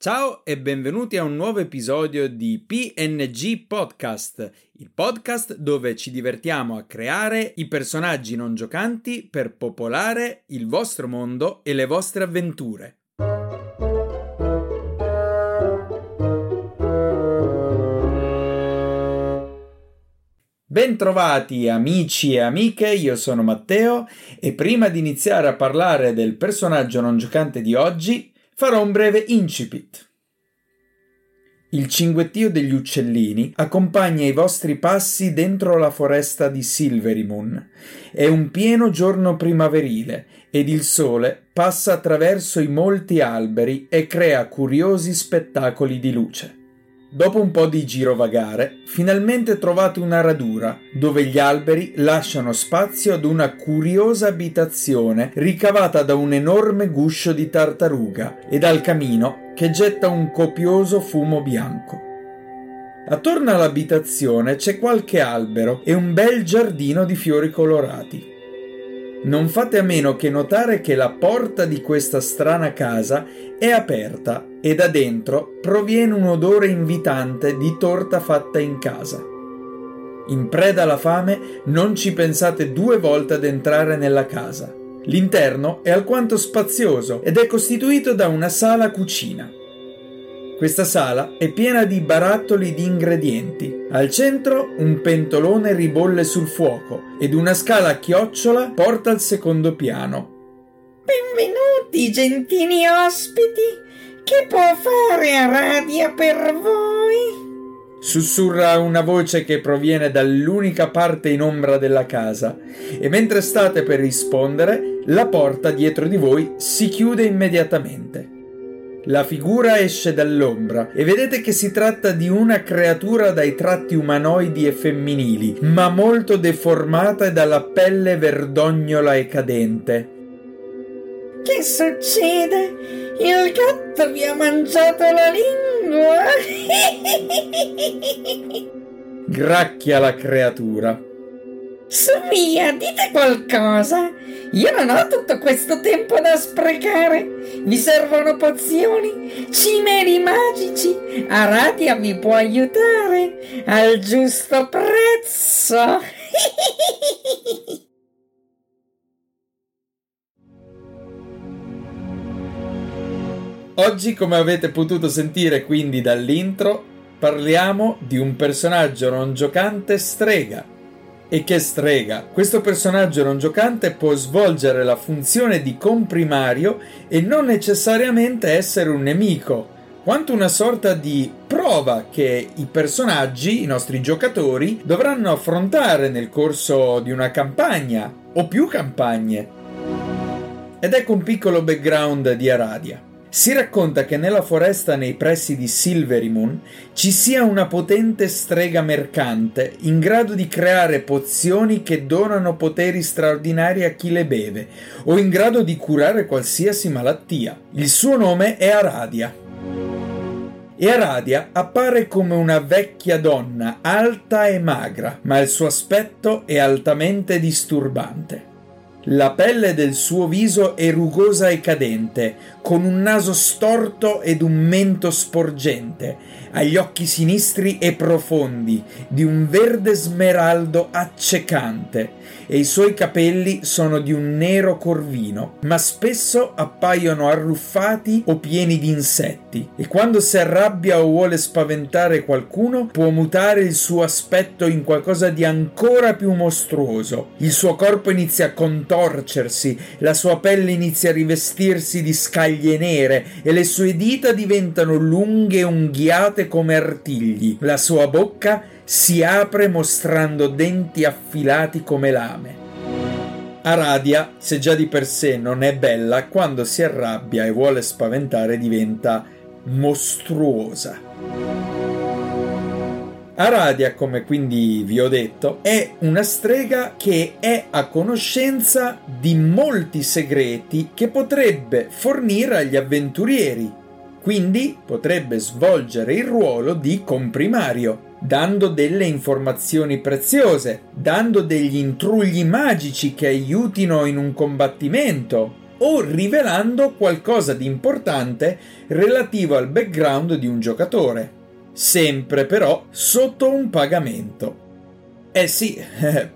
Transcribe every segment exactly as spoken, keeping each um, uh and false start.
Ciao e benvenuti a un nuovo episodio di P N G Podcast, il podcast dove ci divertiamo a creare i personaggi non giocanti per popolare il vostro mondo e le vostre avventure. Bentrovati amici e amiche, io sono Matteo e prima di iniziare a parlare del personaggio non giocante di oggi farò un breve incipit. Il cinguettio degli uccellini accompagna i vostri passi dentro la foresta di Silvermoon. È un pieno giorno primaverile ed il sole passa attraverso i molti alberi e crea curiosi spettacoli di luce. Dopo un po' di girovagare, finalmente trovate una radura dove gli alberi lasciano spazio ad una curiosa abitazione ricavata da un enorme guscio di tartaruga e dal camino che getta un copioso fumo bianco. Attorno all'abitazione c'è qualche albero e un bel giardino di fiori colorati. Non fate a meno che notare che la porta di questa strana casa è aperta e da dentro proviene un odore invitante di torta fatta in casa. In preda alla fame non ci pensate due volte ad entrare nella casa. L'interno è alquanto spazioso ed è costituito da una sala cucina. Questa sala è piena di barattoli di ingredienti. Al centro un pentolone ribolle sul fuoco ed una scala a chiocciola porta al secondo piano. Benvenuti, gentili ospiti. Che può fare Aradia per voi? Sussurra una voce che proviene dall'unica parte in ombra della casa e mentre state per rispondere, la porta dietro di voi si chiude immediatamente. La figura esce dall'ombra e vedete che si tratta di una creatura dai tratti umanoidi e femminili, ma molto deformata e dalla pelle verdognola e cadente. Che succede? Il gatto vi ha mangiato la lingua? Gracchia la creatura. Su via, dite qualcosa. Io non ho tutto questo tempo da sprecare. Mi servono pozioni, cimeli magici. Aradia mi può aiutare al giusto prezzo. Oggi, come avete potuto sentire quindi dall'intro, parliamo di un personaggio non giocante strega. E che strega! Questo personaggio non giocante può svolgere la funzione di comprimario e non necessariamente essere un nemico, quanto una sorta di prova che i personaggi, i nostri giocatori, dovranno affrontare nel corso di una campagna o più campagne. Ed ecco un piccolo background di Aradia. Si racconta che nella foresta nei pressi di Silvermoon ci sia una potente strega mercante in grado di creare pozioni che donano poteri straordinari a chi le beve o in grado di curare qualsiasi malattia. Il suo nome è Aradia. E Aradia appare come una vecchia donna alta e magra, ma il suo aspetto è altamente disturbante. La pelle del suo viso è rugosa e cadente, con un naso storto ed un mento sporgente, ha gli occhi sinistri e profondi, di un verde smeraldo accecante, e i suoi capelli sono di un nero corvino, ma spesso appaiono arruffati o pieni di insetti, e quando si arrabbia o vuole spaventare qualcuno può mutare il suo aspetto in qualcosa di ancora più mostruoso. Il suo corpo inizia a contorcersi, la sua pelle inizia a rivestirsi di scaglie nere e le sue dita diventano lunghe e unghiate come artigli. La sua bocca si apre mostrando denti affilati come lame. Aradia, se già di per sé non è bella, quando si arrabbia e vuole spaventare diventa mostruosa. Aradia, come quindi vi ho detto, è una strega che è a conoscenza di molti segreti che potrebbe fornire agli avventurieri, quindi potrebbe svolgere il ruolo di comprimario, dando delle informazioni preziose, dando degli intrugli magici che aiutino in un combattimento, o rivelando qualcosa di importante relativo al background di un giocatore, sempre però sotto un pagamento. Eh sì,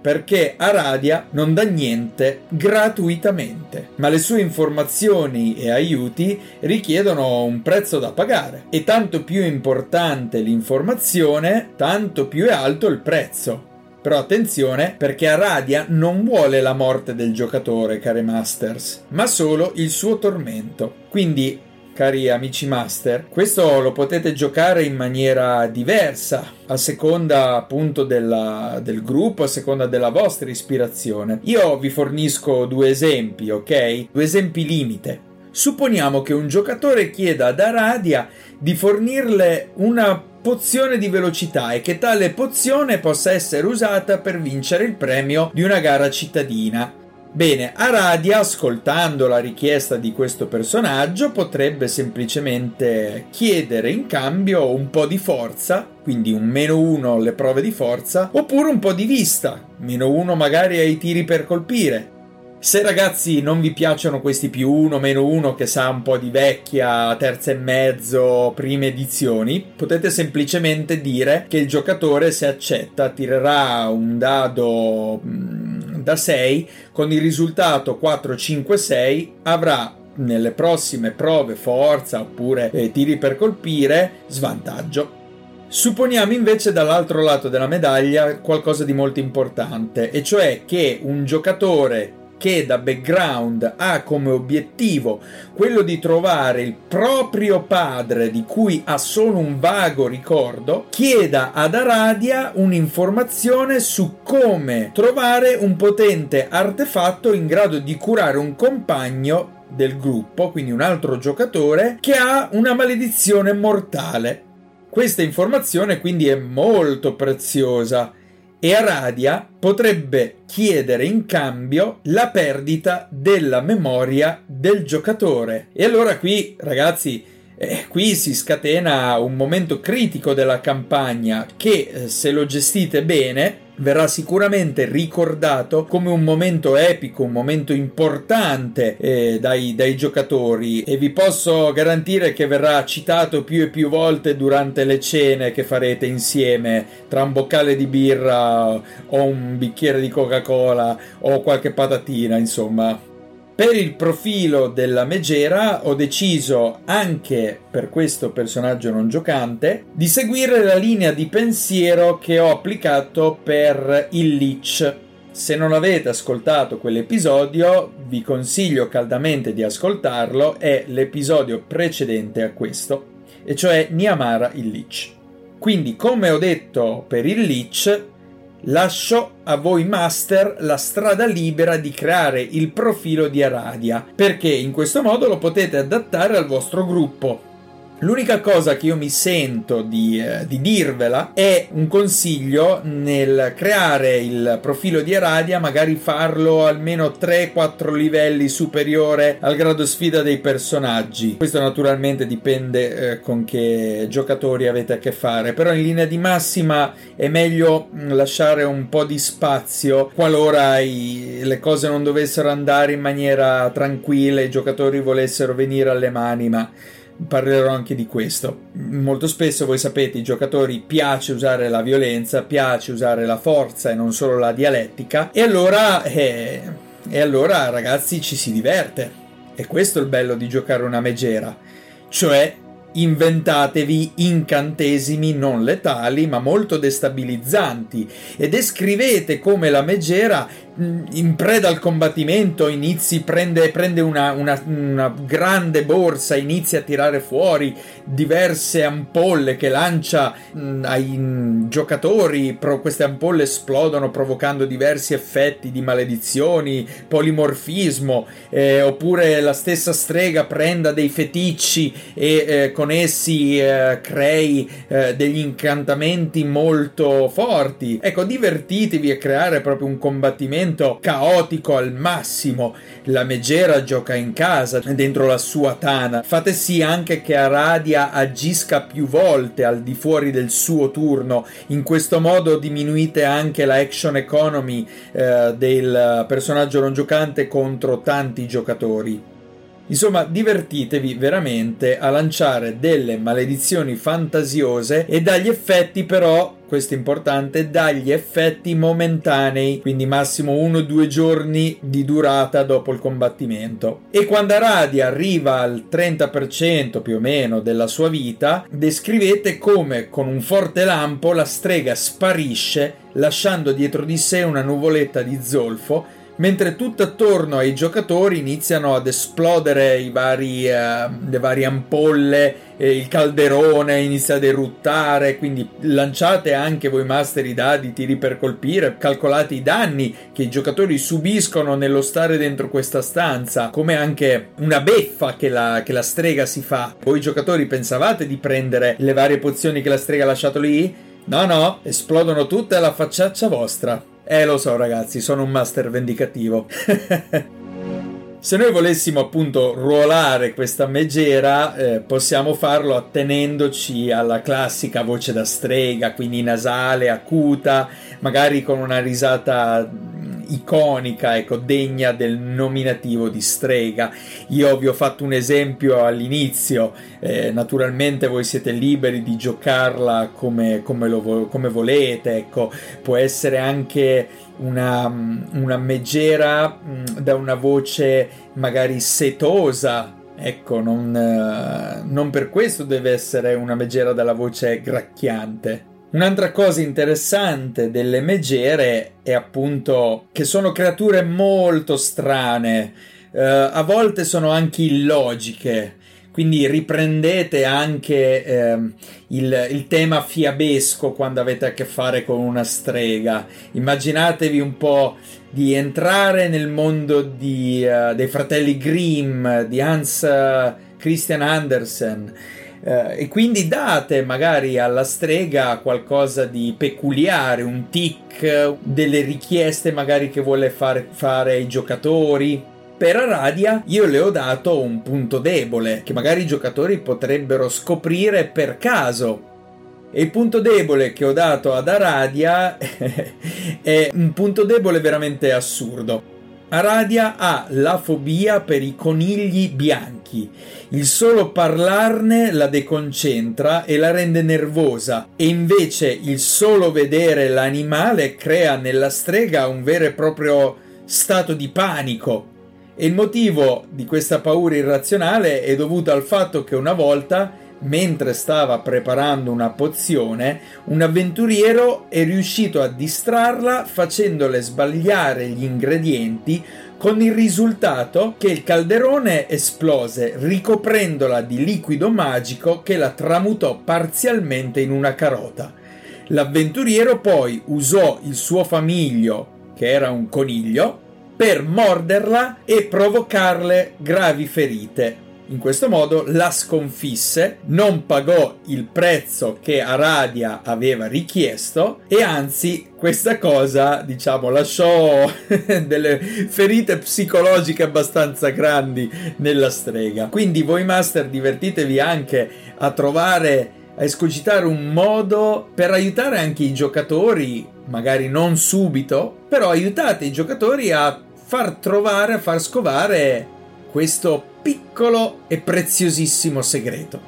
perché Aradia non dà niente gratuitamente, ma le sue informazioni e aiuti richiedono un prezzo da pagare, e tanto più importante l'informazione, tanto più è alto il prezzo. Però attenzione, perché Aradia non vuole la morte del giocatore, cari Masters, ma solo il suo tormento. Quindi, cari amici Master, questo lo potete giocare in maniera diversa, a seconda appunto della, del gruppo, a seconda della vostra ispirazione. Io vi fornisco due esempi, ok? Due esempi limite. Supponiamo che un giocatore chieda ad Aradia di fornirle una pozione di velocità e che tale pozione possa essere usata per vincere il premio di una gara cittadina. Bene, Aradia, ascoltando la richiesta di questo personaggio, potrebbe semplicemente chiedere in cambio un po' di forza, quindi un meno uno alle prove di forza, oppure un po' di vista, meno uno magari ai tiri per colpire. Se ragazzi non vi piacciono questi più uno, meno uno che sa un po' di vecchia, terza e mezzo, prime edizioni, potete semplicemente dire che il giocatore, se accetta, tirerà un dado mm, da sei, con il risultato quattro, cinque, sei, avrà nelle prossime prove forza oppure eh, tiri per colpire svantaggio. Supponiamo invece dall'altro lato della medaglia qualcosa di molto importante, e cioè che un giocatore che da background ha come obiettivo quello di trovare il proprio padre, di cui ha solo un vago ricordo, chieda ad Aradia un'informazione su come trovare un potente artefatto in grado di curare un compagno del gruppo, quindi un altro giocatore, che ha una maledizione mortale. Questa informazione quindi è molto preziosa, e Aradia potrebbe chiedere in cambio la perdita della memoria del giocatore. E allora qui, ragazzi, eh, qui si scatena un momento critico della campagna che, se lo gestite bene, verrà sicuramente ricordato come un momento epico, un momento importante eh, dai, dai giocatori, e vi posso garantire che verrà citato più e più volte durante le cene che farete insieme, tra un boccale di birra o un bicchiere di Coca-Cola o qualche patatina, insomma. Per il profilo della megera ho deciso, anche per questo personaggio non giocante, di seguire la linea di pensiero che ho applicato per il Lich. Se non avete ascoltato quell'episodio, vi consiglio caldamente di ascoltarlo, è l'episodio precedente a questo, e cioè Niamara il Lich. Quindi, come ho detto per il Lich, lascio a voi Master la strada libera di creare il profilo di Aradia, perché in questo modo lo potete adattare al vostro gruppo. L'unica cosa che io mi sento di, eh, di dirvela è un consiglio nel creare il profilo di Aradia, magari farlo almeno tre quattro livelli superiore al grado sfida dei personaggi. Questo naturalmente dipende eh, con che giocatori avete a che fare, però in linea di massima è meglio lasciare un po' di spazio qualora i, le cose non dovessero andare in maniera tranquilla, i giocatori volessero venire alle mani, ma parlerò anche di questo. Molto spesso, voi sapete, i giocatori piace usare la violenza, piace usare la forza e non solo la dialettica, e allora eh, e allora ragazzi ci si diverte, e questo è il bello di giocare una megera, cioè inventatevi incantesimi non letali ma molto destabilizzanti e descrivete come la megera, in preda al combattimento, inizi prende, prende una, una, una grande borsa, inizia a tirare fuori diverse ampolle che lancia mh, ai mh, giocatori. Pro, queste ampolle esplodono provocando diversi effetti di maledizioni, polimorfismo, eh, oppure la stessa strega prenda dei feticci e eh, con essi eh, crei eh, degli incantamenti molto forti. Ecco, divertitevi a creare proprio un combattimento caotico al massimo. La megera gioca in casa, dentro la sua tana. Fate sì anche che Aradia agisca più volte al di fuori del suo turno, in questo modo diminuite anche la action economy eh, del personaggio non giocante contro tanti giocatori. Insomma, divertitevi veramente a lanciare delle maledizioni fantasiose e dagli effetti, però, questo è importante, dagli effetti momentanei, quindi massimo uno due giorni di durata dopo il combattimento. E quando Aradia arriva al trenta per cento più o meno della sua vita, descrivete come con un forte lampo la strega sparisce, lasciando dietro di sé una nuvoletta di zolfo, mentre tutto attorno ai giocatori iniziano ad esplodere i vari, eh, le varie ampolle, eh, il calderone inizia ad eruttare, quindi lanciate anche voi master i dadi, tiri per colpire, calcolate i danni che i giocatori subiscono nello stare dentro questa stanza, come anche una beffa che la, che la strega si fa. Voi giocatori pensavate di prendere le varie pozioni che la strega ha lasciato lì? No, no, esplodono tutte alla facciaccia vostra. Eh, lo so ragazzi, sono un master vendicativo. Se noi volessimo appunto ruolare questa megera, eh, possiamo farlo attenendoci alla classica voce da strega, quindi nasale, acuta, magari con una risata iconica, ecco, degna del nominativo di strega. Io vi ho fatto un esempio all'inizio, eh, naturalmente voi siete liberi di giocarla come, come, lo, come volete, ecco, può essere anche una, una megera da una voce magari setosa, ecco, non, eh, non per questo deve essere una megera dalla voce gracchiante. Un'altra cosa interessante delle megere è appunto che sono creature molto strane, eh, a volte sono anche illogiche, quindi riprendete anche eh, il, il tema fiabesco quando avete a che fare con una strega. Immaginatevi un po' di entrare nel mondo di, uh, dei fratelli Grimm, di Hans uh, Christian Andersen. Uh, e quindi date magari alla strega qualcosa di peculiare, un tic, delle richieste magari che vuole fare, fare ai giocatori. Per Aradia io le ho dato un punto debole che magari i giocatori potrebbero scoprire per caso. E il punto debole che ho dato ad Aradia è un punto debole veramente assurdo. Aradia ha la fobia per i conigli bianchi. Il solo parlarne la deconcentra e la rende nervosa, e invece il solo vedere l'animale crea nella strega un vero e proprio stato di panico. E il motivo di questa paura irrazionale è dovuto al fatto che una volta, mentre stava preparando una pozione, un avventuriero è riuscito a distrarla facendole sbagliare gli ingredienti, con il risultato che il calderone esplose, ricoprendola di liquido magico che la tramutò parzialmente in una carota. L'avventuriero poi usò il suo famiglio, che era un coniglio, per morderla e provocarle gravi ferite. In questo modo la sconfisse, non pagò il prezzo che Aradia aveva richiesto e anzi questa cosa, diciamo, lasciò delle ferite psicologiche abbastanza grandi nella strega. Quindi voi master divertitevi anche a trovare, a escogitare un modo per aiutare anche i giocatori, magari non subito, però aiutate i giocatori a far trovare, a far scovare questo piccolo e preziosissimo segreto.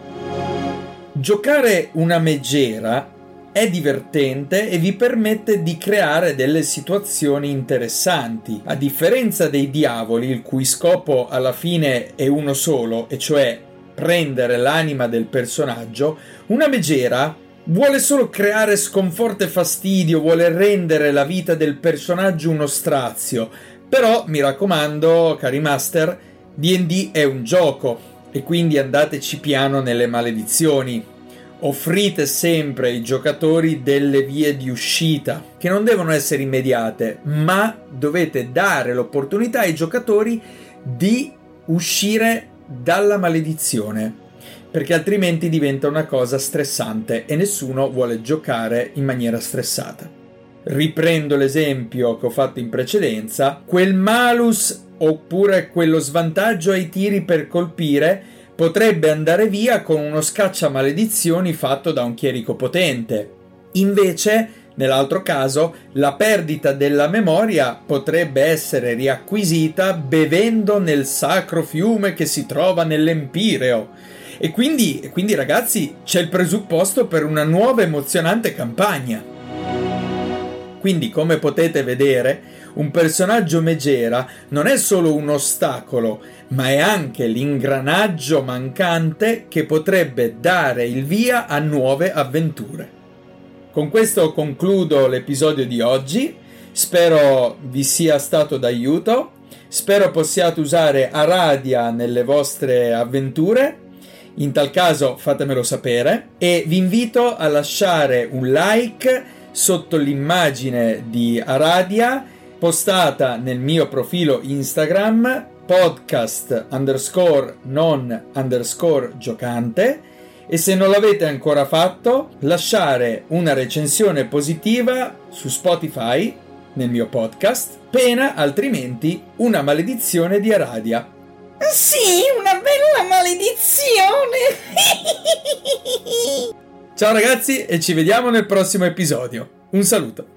Giocare una megera è divertente e vi permette di creare delle situazioni interessanti. A differenza dei diavoli, il cui scopo alla fine è uno solo, e cioè prendere l'anima del personaggio, una megera vuole solo creare sconforto e fastidio, vuole rendere la vita del personaggio uno strazio. Però, mi raccomando, cari master, D and D è un gioco e quindi andateci piano nelle maledizioni. Offrite sempre ai giocatori delle vie di uscita che non devono essere immediate, ma dovete dare l'opportunità ai giocatori di uscire dalla maledizione, perché altrimenti diventa una cosa stressante e nessuno vuole giocare in maniera stressata. Riprendo l'esempio che ho fatto in precedenza, quel malus oppure quello svantaggio ai tiri per colpire potrebbe andare via con uno scacciamaledizioni fatto da un chierico potente. Invece Nell'altro caso, la perdita della memoria potrebbe essere riacquisita bevendo nel sacro fiume che si trova nell'Empireo. E quindi, e quindi ragazzi, c'è il presupposto per una nuova emozionante campagna. Quindi, come potete vedere, un personaggio megera non è solo un ostacolo, ma è anche l'ingranaggio mancante che potrebbe dare il via a nuove avventure. Con questo concludo l'episodio di oggi. Spero vi sia stato d'aiuto. Spero possiate usare Aradia nelle vostre avventure. In tal caso fatemelo sapere. E vi invito a lasciare un like sotto l'immagine di Aradia postata nel mio profilo Instagram podcast underscore non underscore giocante, e se non l'avete ancora fatto lasciare una recensione positiva su Spotify nel mio podcast, pena altrimenti una maledizione di Aradia. Sì, una bella maledizione! Ciao ragazzi e ci vediamo nel prossimo episodio. Un saluto!